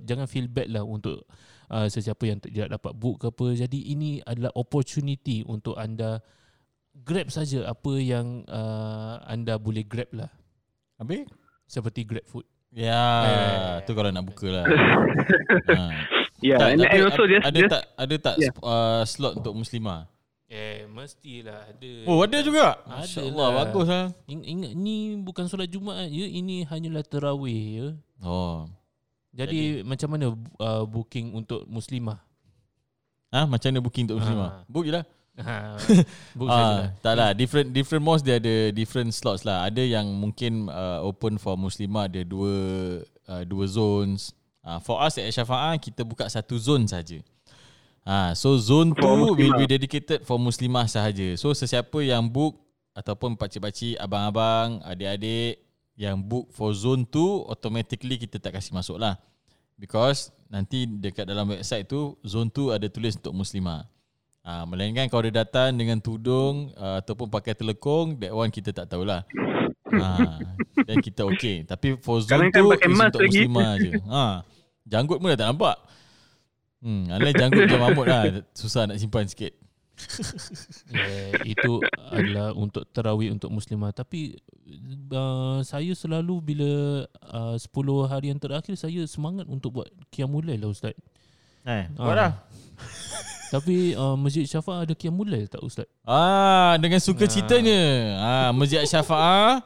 jangan feel bad lah untuk uh, sesiapa yang tidak dapat book ke apa. Jadi ini adalah opportunity untuk anda grab saja apa yang uh, anda boleh grab lah. Habis? Seperti grab food. Ya, yeah, yeah, tu kalau nak buka lah. ha. yeah, tak, and, and also just, ada, just, tak, ada tak yeah. uh, slot untuk Muslimah? Eh, mestilah ada. Oh, ada juga? Masya Allah, bagus lah. Ingat, ni bukan solat Jumaat ya, ini hanyalah tarawih ya. Oh. Jadi, Jadi macam mana uh, booking untuk Muslimah? Ah, ha, macam mana booking untuk Muslimah? Ha. Book je lah. Ha, book ha, sajalah. Tak lah, different, different mosque dia ada different slots lah. Ada yang mungkin uh, open for Muslimah, ada dua uh, dua zones. Uh, for us at Syafa'ah, kita buka satu zone saja. Ha, so zone tu will be dedicated for Muslimah sahaja. So sesiapa yang book ataupun pakcik-pakcik, abang-abang, adik-adik yang book for zone tu, automatically kita tak kasi masuk lah, because nanti dekat dalam website tu zone tu ada tulis untuk Muslimah. ha, Melainkan kalau dia datang dengan tudung uh, ataupun pakai telekung, that one kita tak tahulah. ha, Dan kita okay. Tapi for zone tu is untuk Muslimah je. ha, Janggut pun dah tak nampak. Hmm, Alah janggut macam Mahmud lah, susah nak simpan sikit. yeah, Itu adalah untuk tarawih untuk Muslimah. Tapi uh, saya selalu bila uh, sepuluh harian terakhir, saya semangat untuk buat Qiyamul Lail lah Ustaz. Eh, uh, buat lah. Tapi uh, Masjid Syafa'ah ada Qiyamul Lail tak Ustaz? Ah, dengan suka citanya. ah. ah, Masjid Syafa'ah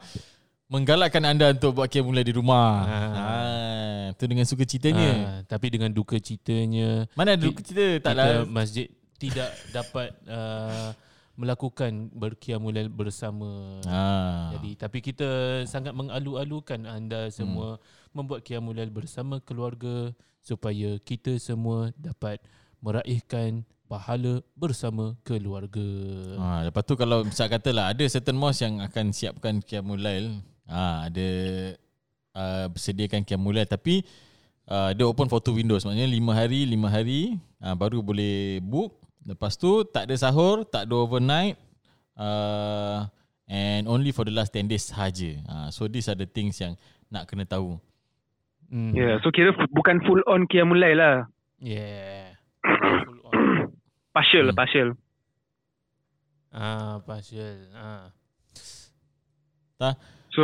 menggalakkan anda untuk buat Qiyamul Lail di rumah. ah. Ah. Itu dengan suka citanya. Ha, tapi dengan duka citanya. Mana ada duka cita? Taklah masjid tidak dapat uh, melakukan berqiyamul lail bersama. Ha. Jadi tapi kita sangat mengalu-alukan anda semua hmm. membuat qiyamul lail bersama keluarga supaya kita semua dapat meraihkan pahala bersama keluarga. Ha, lepas tu kalau misal katalah ada certain mosque yang akan siapkan qiyamul lail, ha, ada uh, bersediakan qiyamul lail tapi uh, dia open for two windows, maknanya lima hari lima hari uh, baru boleh book. Lepas tu tak ada sahur, tak ada overnight, uh, and only for the last ten days sahaja. Uh, so these are the things yang nak kena tahu. Mm. Yeah, so kira bukan full on qiyamul lail lah. Yeah. Full on. Partial, mm. partial. Ah, partial. Ah. Ta. So,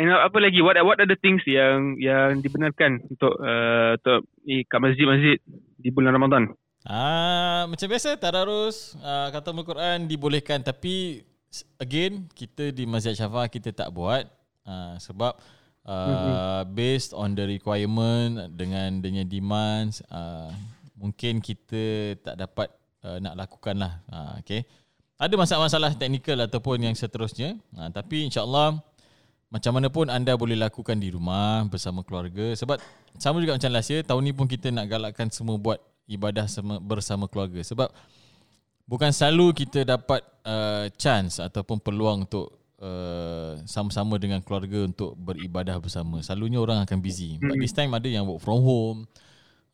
and apa lagi? What what are the things yang yang dibenarkan untuk uh, untuk eh, kat masjid-masjid di bulan Ramadan? Ah, macam biasa tadarus, ah, khatamul Quran dibolehkan, tapi again kita di Masjid Syafa kita tak buat ah, sebab ah, based on the requirement dengan dengan demands ah, mungkin kita tak dapat ah, nak lakukanlah. Ah, okay. Ada masalah-masalah teknikal ataupun yang seterusnya, ah, tapi insya-Allah macam mana pun anda boleh lakukan di rumah bersama keluarga sebab sama juga macam last year, tahun ni pun kita nak galakkan semua buat ibadah bersama keluarga sebab bukan selalu kita dapat uh, chance ataupun peluang untuk uh, sama-sama dengan keluarga untuk beribadah bersama. Selalunya orang akan busy. But this time ada yang work from home,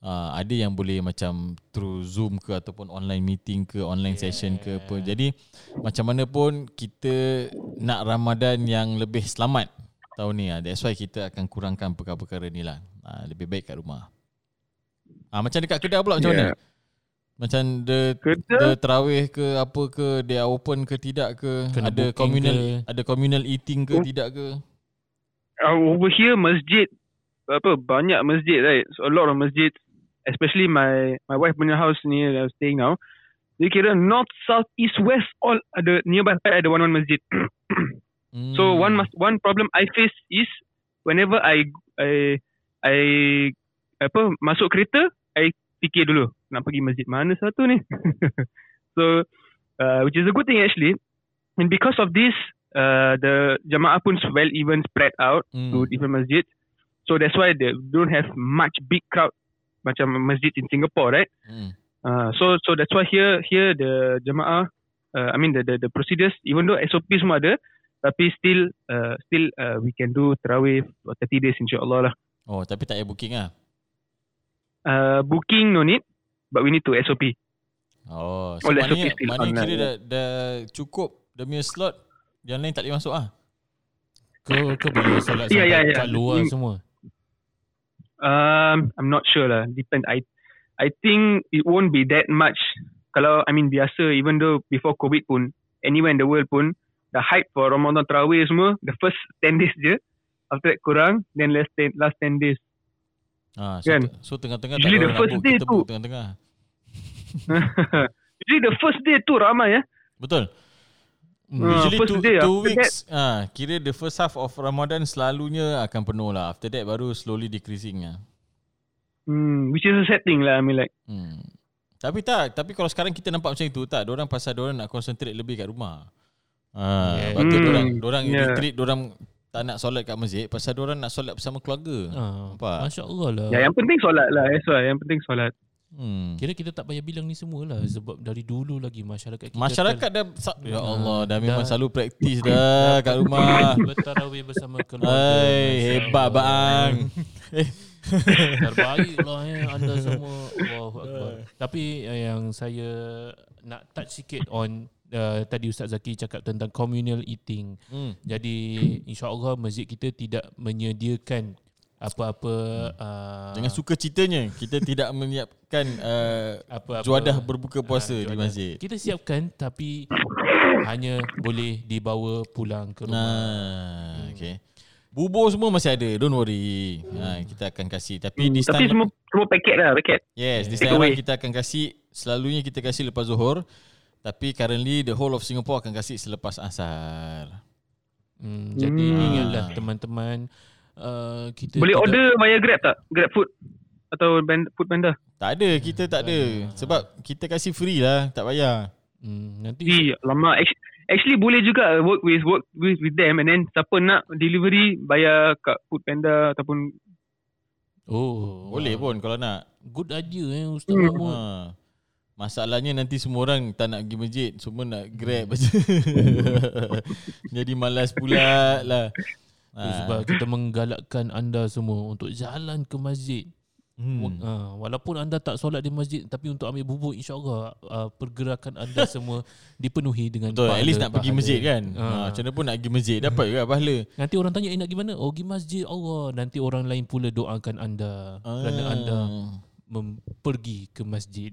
uh, ada yang boleh macam through Zoom ke ataupun online meeting ke, online yeah. session ke apa. Jadi macam mana pun kita nak Ramadan yang lebih selamat tahun ni. That's why kita akan kurangkan perkara-perkara ni lah. Uh, lebih baik kat rumah. Ah, macam dekat Kedah pula macam yeah. mana? Macam the, the terawih ke apa ke, dia open ke tidak ke, kena ada communal ke, ada communal eating ke oh. tidak ke? Uh, over here masjid apa banyak masjid right? So a lot of masjid, especially my my wife punya house ni I was staying now. Dia kira north, south, east, west all ada nearby ada one one masjid. mm. So one must, one problem I face is whenever I I I apa masuk kereta I fikir dulu nak pergi masjid mana satu ni. So uh, which is a good thing actually, and because of this uh, the jamaah pun well even spread out mm. to different masjid, so that's why they don't have much big crowd macam masjid in Singapore right. mm. uh, so so that's why here here the jamaah uh, I mean the, the the procedures even though S O P semua ada tapi still uh, still uh, we can do tarawih for thirty days insyaAllah lah. Oh tapi tak payah booking lah. Uh, booking no need, but we need to S O P. Oh, so maknanya, S O P maknanya kira dah, dah cukup dah punya slot, yang lain tak boleh masuk ah. Ke ke boleh solat yeah, yeah, yeah. kat luar semua. Um, I'm not sure lah. Depend. I I think it won't be that much. Kalau I mean biasa, even though before COVID pun, anywhere in the world pun, the hype for Ramadan Tarawih semua, the first ten days je, after that kurang, then last ten last ten days. Ah, so, kan? T- so tengah-tengah tak ada orang nak book, tengah-tengah. Usually the first day tu ramai ya. Betul. Uh, Usually two, day, two weeks that, ah, kira the first half of Ramadan selalunya akan penuh lah. After that baru slowly decreasing lah. Hmm, which is a sad thing lah I mean like. Hmm. Tapi tak, tapi kalau sekarang kita nampak macam itu tak, diorang pasal diorang nak concentrate lebih kat rumah. Ah, yeah. Lepas tu mm, diorang, diorang yeah. retreat, diorang tak nak solat kat masjid pasal diorang nak solat bersama keluarga. Ha, Masya Allah lah. Ya, yang penting solat lah. Esok, yang penting solat. Hmm. Kira kita tak payah bilang ni semualah sebab dari dulu lagi masyarakat kita masyarakat dah sa- ya Allah dah, dah memang selalu praktis dah, dah kat rumah bertarawih bersama keluarga. Hai, hebat bang. Terbaiklah ya anda semua. Allahu akbar. Tapi yang saya nak touch sikit on Uh, tadi Ustaz Zaki cakap tentang communal eating. Hmm. Jadi insya-Allah masjid kita tidak menyediakan apa-apa uh, dengan sukacitanya kita tidak menyiapkan uh, apa-apa juadah berbuka puasa uh, juadah. Di masjid. Kita siapkan tapi hanya boleh dibawa pulang ke rumah. Nah, hmm. okey. Bubur semua masih ada, don't worry. Hmm. Ha, kita akan kasih tapi hmm. tapi semua semua paket lah, paket. Yes, yeah. Di sana kita akan kasih, selalunya kita kasih lepas Zuhur. Tapi currently the whole of Singapore akan kasih selepas asar. Hmm, jadi hmm. ingatlah teman-teman uh, kita boleh kita order via Grab tak? Grab food atau food panda? Tak ada, kita tak ada. Sebab kita kasih free lah, tak bayar. Hmm, nanti. Eh, lama. Actually boleh juga work with work with, with them, and then siapa nak delivery bayar kat food panda ataupun. Oh, boleh pun kalau nak. Good idea eh Ustaz hmm. Mahmud. Ha. Masalahnya nanti semua orang tak nak pergi masjid, semua nak Grab aja. Jadi malas pula lah. Ha. Sebab kita menggalakkan anda semua untuk jalan ke masjid. Hmm. Ha, walaupun anda tak solat di masjid, tapi untuk ambil bubur, insyaAllah uh, pergerakan anda semua dipenuhi dengan betul, pahala. At least nak pahala. Pergi masjid kan, ha. Ha, macam mana pun nak pergi masjid, dapat juga pahala. Nanti orang tanya, eh nak pergi mana? Oh pergi masjid Allah. Nanti orang lain pula doakan anda ha. Kerana anda mem- pergi ke masjid.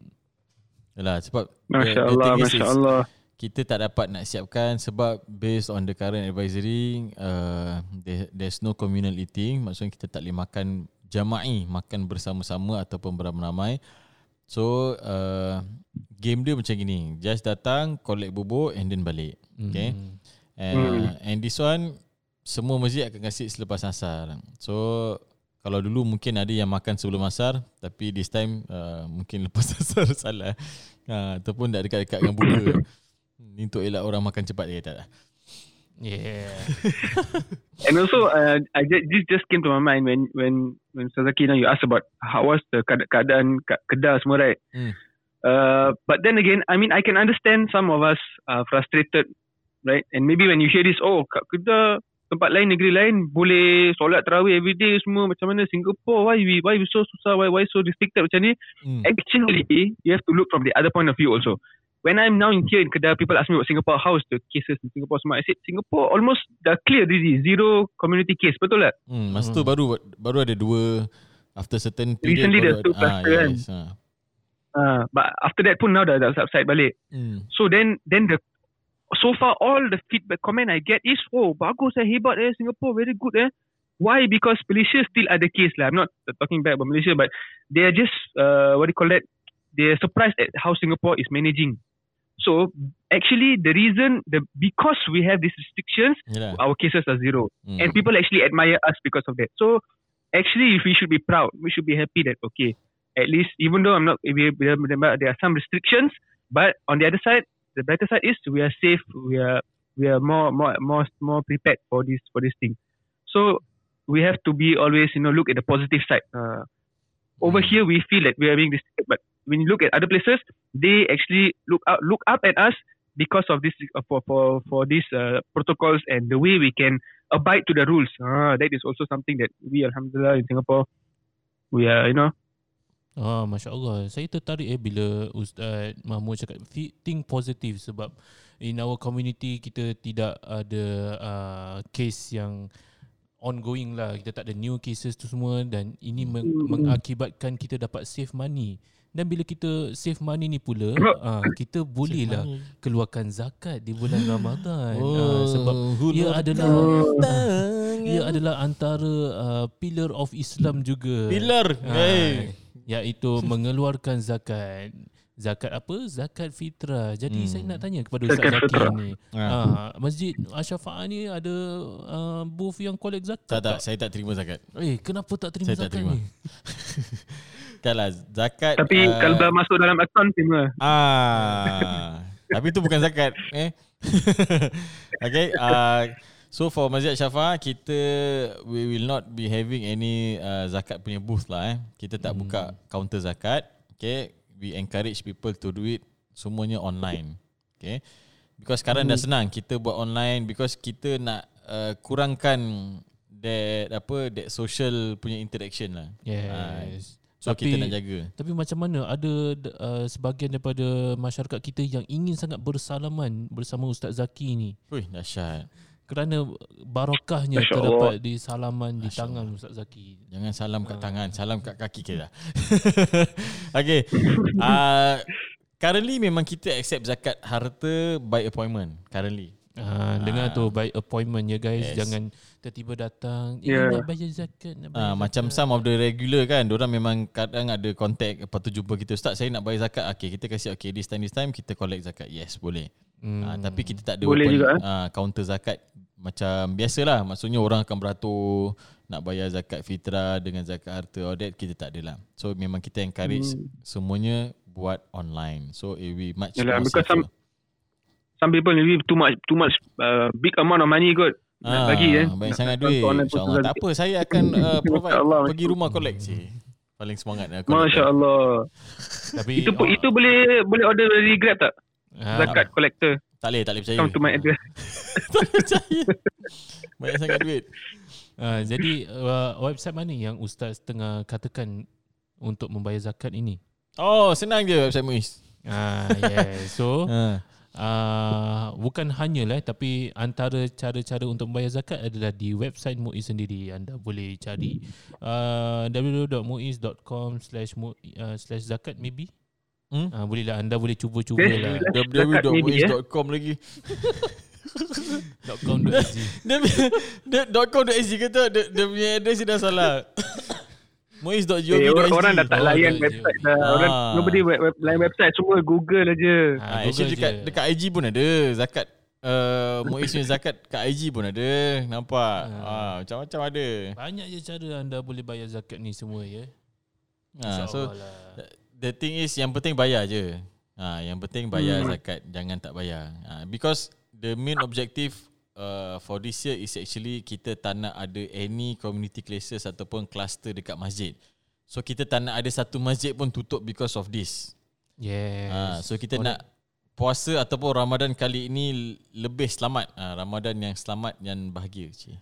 Yalah, sebab Masya Allah, eh, Masya Allah. Kita tak dapat nak siapkan sebab based on the current advisory uh, there, there's no communal eating. Maksudnya kita tak boleh makan jama'i, makan bersama-sama ataupun beramai-ramai. So uh, game dia macam gini, just datang, collect bubur and then balik. Okay mm. and, mm. and this one semua masjid akan kasih selepas asar. So kalau dulu mungkin ada yang makan sebelum asar, tapi this time uh, mungkin lepas asar salah uh, ataupun tak dekat-dekat dengan buka. Ni untuk elak orang makan cepat dia tak lah. Yeah. And also, uh, I just, this just came to my mind when when when Sazaki, you know, you asked about how was the keadaan Kedah semua, right? Mm. Uh, but then again, I mean, I can understand some of us are frustrated, right? And maybe when you hear this, oh, kat Kedah, tempat lain, negeri lain boleh solat tarawih everyday semua, macam mana Singapore, why we why we so susah, why why so restricted macam ni? Mm. Actually, you have to look from the other point of view also. When I'm now in here in Kedah, people ask me about Singapore, how's the cases in Singapore? So I said, Singapore almost dah clear disease, zero community case, betul tak? Hmm, masa tu baru baru ada dua, after certain period. Recently there's two cluster ah, kan. Yes, ah. Uh, but after that pun now dah, dah subside balik. Hmm. So then, then the, so far all the feedback comment I get is, oh bagus eh, hebat eh, Singapore very good eh. Why? Because Malaysia still ada case lah. I'm not talking bad about Malaysia, but they are just, uh, what do you call that? They are surprised at how Singapore is managing. So actually the reason the because we have these restrictions, yeah. Our cases are zero, mm. and people actually admire us because of that. So actually if we should be proud, we should be happy that okay, at least even though I'm not we, there are some restrictions, but on the other side, the better side is we are safe, we are we are more more more more prepared for this for this thing. So we have to be always, you know, look at the positive side. Uh, over mm. here we feel that we are being restricted, but when you look at other places, they actually look up, look up at us because of this uh, for for for these uh, protocols and the way we can abide to the rules. Ah, that is also something that we, alhamdulillah, in Singapore, we are, you know. Ah, Masya Allah. Saya tertarik eh bila Ustaz Mahmud cakap think positive sebab in our community kita tidak ada uh, case yang ongoing lah. Kita tak ada new cases tu semua dan ini meng- mm. mengakibatkan kita dapat save money. Dan bila kita save money ni pula, uh, kita bolehlah keluarkan zakat di bulan Ramadan. Oh, uh, sebab ia adalah ia adalah antara uh, pillar of Islam juga. Pillar. Uh, hey. Iaitu mengeluarkan zakat. Zakat apa? Zakat fitrah. Jadi hmm. saya nak tanya kepada Ustaz Zaki ni. Uh, Masjid Asy-Syafa'ah ni ada uh, booth yang collect zakat? Tak, tak, tak? Saya tak terima zakat. Eh, kenapa tak terima saya zakat tak terima. ni? Taklah zakat. Tapi uh, kalau dah masuk dalam akaun semua. Ah. Tapi itu bukan zakat eh. Okay, uh, so for Masjid Asy-Syafa'ah kita we will not be having any uh, zakat punya booth lah eh. Kita tak hmm. buka kaunter zakat. Okay, we encourage people to do it semuanya online. Okay. Because sekarang hmm. dah senang kita buat online because kita nak uh, kurangkan that apa that social punya interaction lah. Yes. Uh, So tapi, kita nak jaga. Tapi macam mana ada uh, sebahagian daripada masyarakat kita yang ingin sangat bersalaman bersama Ustaz Zaki ni. Wih, dahsyat. Kerana barakahnya Masya terdapat Allah. Di salaman Masya di tangan Allah. Ustaz Zaki. Jangan salam kat ha. tangan, salam kat kaki kita. Okay. Uh, currently memang kita accept zakat harta by appointment currently. Uh, dengar uh, tu by appointment ya guys, yes. Jangan tiba-tiba datang eh, yeah. nak bayar zakat, nak bayar uh, zakat. Macam some of the regular kan, diorang memang kadang ada contact, lepas tu jumpa kita, ustaz saya nak bayar zakat, okay kita kasih okay this time this time kita collect zakat, yes boleh. hmm. uh, Tapi kita tak ada boleh open, juga, uh, counter zakat macam biasalah. Maksudnya orang akan beratur nak bayar zakat fitrah dengan zakat harta, all that kita tak ada lah. So memang kita encourage hmm. semuanya buat online. So it will be much Yalah, more safer. Some people maybe too much too much uh, big amount of money kot. Ah, bagi kan. Eh. Banyak sangat duit. InsyaAllah. Tak apa, saya akan uh, provide pergi rumah koleksi. Paling semangat aku. Masya-Allah. Tapi itu oh, itu boleh boleh order dari Grab tak? Ah, zakat ah, collector. Tak boleh, tak boleh percaya. Come to my address. Tak percaya. Banyak sangat duit. Uh, jadi uh, website mana yang ustaz tengah katakan untuk membayar zakat ini? Oh, senang je website Muiz. Ah, yes. So ah. Uh, bukan hanyalah, tapi antara cara-cara untuk membayar zakat adalah di website Muiz sendiri. Anda boleh cari uh, double-u double-u double-u dot muiz dot com slash zakat maybe. hmm? uh, Bolehlah, anda boleh cuba-cuba lah double-u double-u double-u dot muiz dot com lagi .com.sg .com.sg kata dia punya address dah salah. Muiz dot g o v dot s g. Eh, orang, orang dah tak layan oh, website dah. Ah. Orang nobody web, layan website, semua Google aja. Ha, ah, actually dekat je. dekat I G pun ada zakat, uh, Muiz zakat kat I G pun ada. Nampak? Ha, ah. ah, macam-macam ada. Banyak je cara anda boleh bayar zakat ni semua ya. Ha, ah, so lah. The thing is yang penting bayar je. Ha, yang penting bayar hmm. zakat, jangan tak bayar. Ha, because the main objective Uh, for this year is actually kita tak nak ada any community classes ataupun cluster dekat masjid. So kita tak nak ada satu masjid pun tutup because of this. Yes. Uh, so kita All nak right. puasa ataupun Ramadan kali ini lebih selamat. Uh, Ramadan yang selamat, yang bahagia. Cik.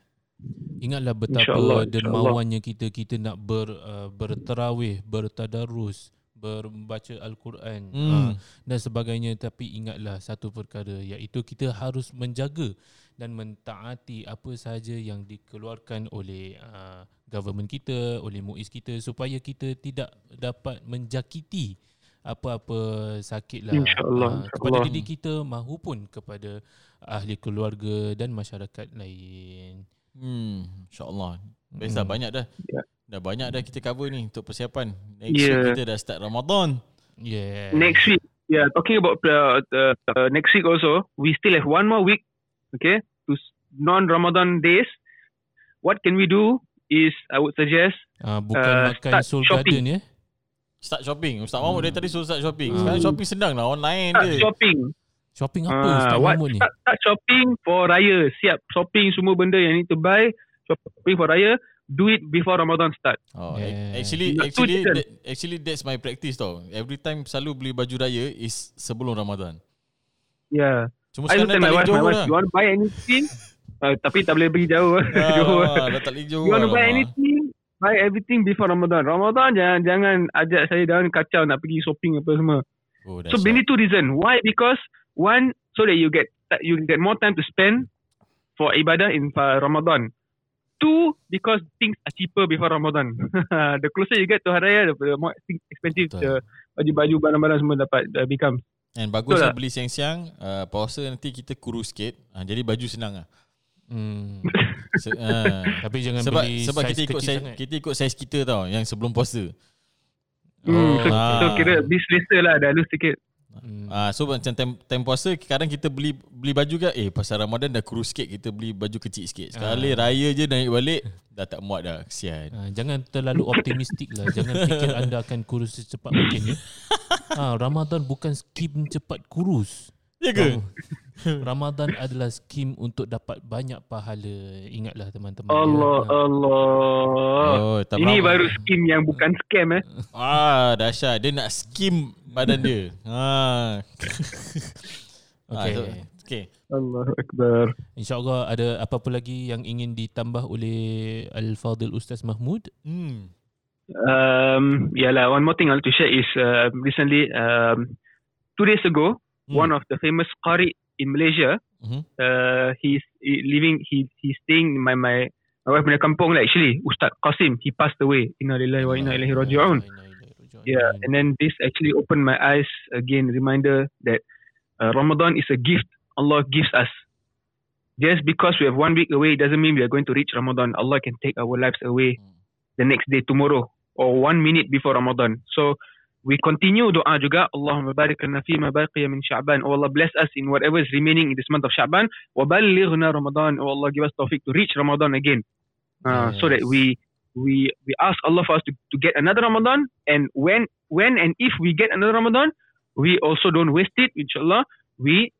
Ingatlah betapa InsyaAllah, dermawannya kita kita nak ber uh, bertarawih, bertadarus, berbaca Al-Quran hmm. uh, dan sebagainya. Tapi ingatlah satu perkara, iaitu kita harus menjaga dan mentaati apa sahaja yang dikeluarkan oleh uh, government kita, oleh Muiz kita, supaya kita tidak dapat menjakiti apa-apa sakitlah InsyaAllah, uh, kepada Allah. diri kita mahupun kepada ahli keluarga dan masyarakat lain. Hmm, InsyaAllah. Biasa hmm. banyak dah. Yeah. Dah banyak dah kita cover ni untuk persiapan. Next yeah. week kita dah start Ramadan. Yeah. Next week. Yeah, talking about uh, uh, next week also, we still have one more week, okay, to non-Ramadan days. What can we do is, I would suggest, uh, bukan uh, makan Seoul Garden ya. Start shopping. Ustaz Mahmud hmm. dari tadi suruh start shopping. Sekarang hmm. shopping senang lah, online start je. Start shopping. Shopping apa uh, Ustaz Mahmud ni? Start, start shopping for raya. Siap shopping semua benda yang need to buy. Shopping for raya. Do it before Ramadan start. Oh, yeah. Actually, actually, that, actually that's my practice tau. Every time selalu beli baju raya is sebelum Ramadan. Yeah. Cuma sekarang tak boleh jauh lah. You want to buy anything? uh, tapi tak boleh pergi jauh. Ah, jauh. Ah, dah tak boleh jauh. You want to buy anything? Buy everything before Ramadan. Ramadan jangan jangan ajak saya down kacau nak pergi shopping apa semua. Oh, so right. Mainly two reason. Why? Because one, so that you get you get more time to spend for ibadah in Ramadan. Two, because things are cheaper before Ramadan. The closer you get to Hari Raya, the more expensive the baju-baju, barang-barang semua dapat uh, become. And bagus lah beli siang-siang, uh, puasa nanti kita kurus sikit. Uh, jadi baju senang lah. Hmm. Se- uh, tapi jangan sebab, beli sebab size kita ikut size, kita ikut size kita tau, yang sebelum puasa. Hmm, oh, so, ah. so kira bis later lah, dah loose sikit. Hmm. Ah, so macam time, time puasa kadang kita beli beli baju kan, eh pasal Ramadan dah kurus sikit, kita beli baju kecil sikit. Sekali ah. raya je naik balik dah tak muat dah, kesian. Ah, jangan terlalu optimistik lah. Jangan fikir anda akan kurus secepat mungkin ya. Ah, Ramadan bukan skim cepat kurus. Ya ke? Oh, Ramadan adalah skim untuk dapat banyak pahala. Ingatlah teman-teman. Allah ya. Allah. Oh, ini baru skim yang bukan scam eh. Ah, dahsyat. Dia nak skim badan dia. Ha. Okey. Okey. Allahu akbar. InsyaAllah ada apa-apa lagi yang ingin ditambah oleh Al-Fadhil Ustaz Mahmud? Hmm. Um, yalah, one more thing I want to share is uh, recently um, two days ago, hmm. one of the famous qari in Malaysia, hmm. uh, he's he living he he's staying in my my my wife punya kampung lah, actually Ustaz Qasim, he passed away. Inna lillahi wa inna ilaihi raji'un. Yeah, and then this actually opened my eyes again. Reminder that uh, Ramadan is a gift. Allah gives us. Just because we have one week away doesn't mean we are going to reach Ramadan. Allah can take our lives away hmm. the next day, tomorrow, or one minute before Ramadan. So we continue doa juga. Allahumma barik lana fima baqiya min Sha'ban. Oh Allah, bless us in whatever is remaining in this month of Sha'ban. Wa ballighna Ramadan. Oh Allah, give us tawfiq to reach Ramadan again. Uh, yes. So that we we we ask Allah for us to, to get another Ramadan. And when when and if we get another Ramadan, we also don't waste it. Inshallah, we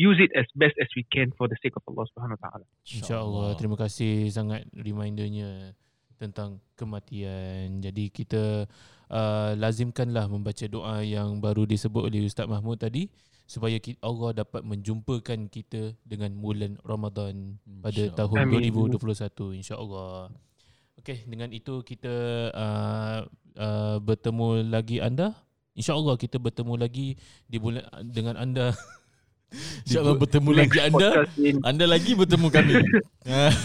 use it as best as we can for the sake of Allah Subhanahu Wa Taala. Inshallah. Terima kasih sangat remindernya tentang kematian. Jadi kita uh, lazimkanlah membaca doa yang baru disebut oleh Ustaz Mahmud tadi supaya Allah dapat menjumpakan kita dengan bulan Ramadan pada Insya tahun Allah. dua ribu dua puluh satu insya-Allah. Okey, dengan itu kita uh, uh, bertemu lagi anda. Insya-Allah kita bertemu lagi di bulan dengan anda. InsyaAllah bertemu lagi anda Anda lagi bertemu kami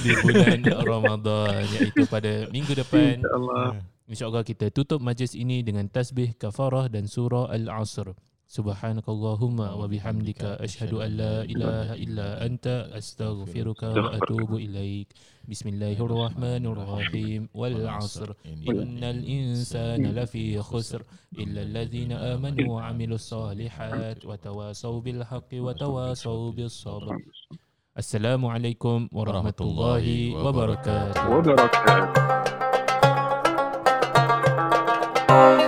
di bulan Ramadan, iaitu pada minggu depan. InsyaAllah InsyaAllah kita tutup majlis ini dengan tasbih, kafarah dan surah Al-Asr. Subhanakallahumma wa bihamdika ashhadu an la ilaha illa anta astaghfiruka wa atubu ilaik. Bismillahirrahmanirrahim. Wal asr innal insana lafi khusr illa alladhina amanu wa amilus solihat wa tawasaw bil haqqi wa tawasaw bis sabr. Assalamu alaikum warahmatullahi wabarakatuh.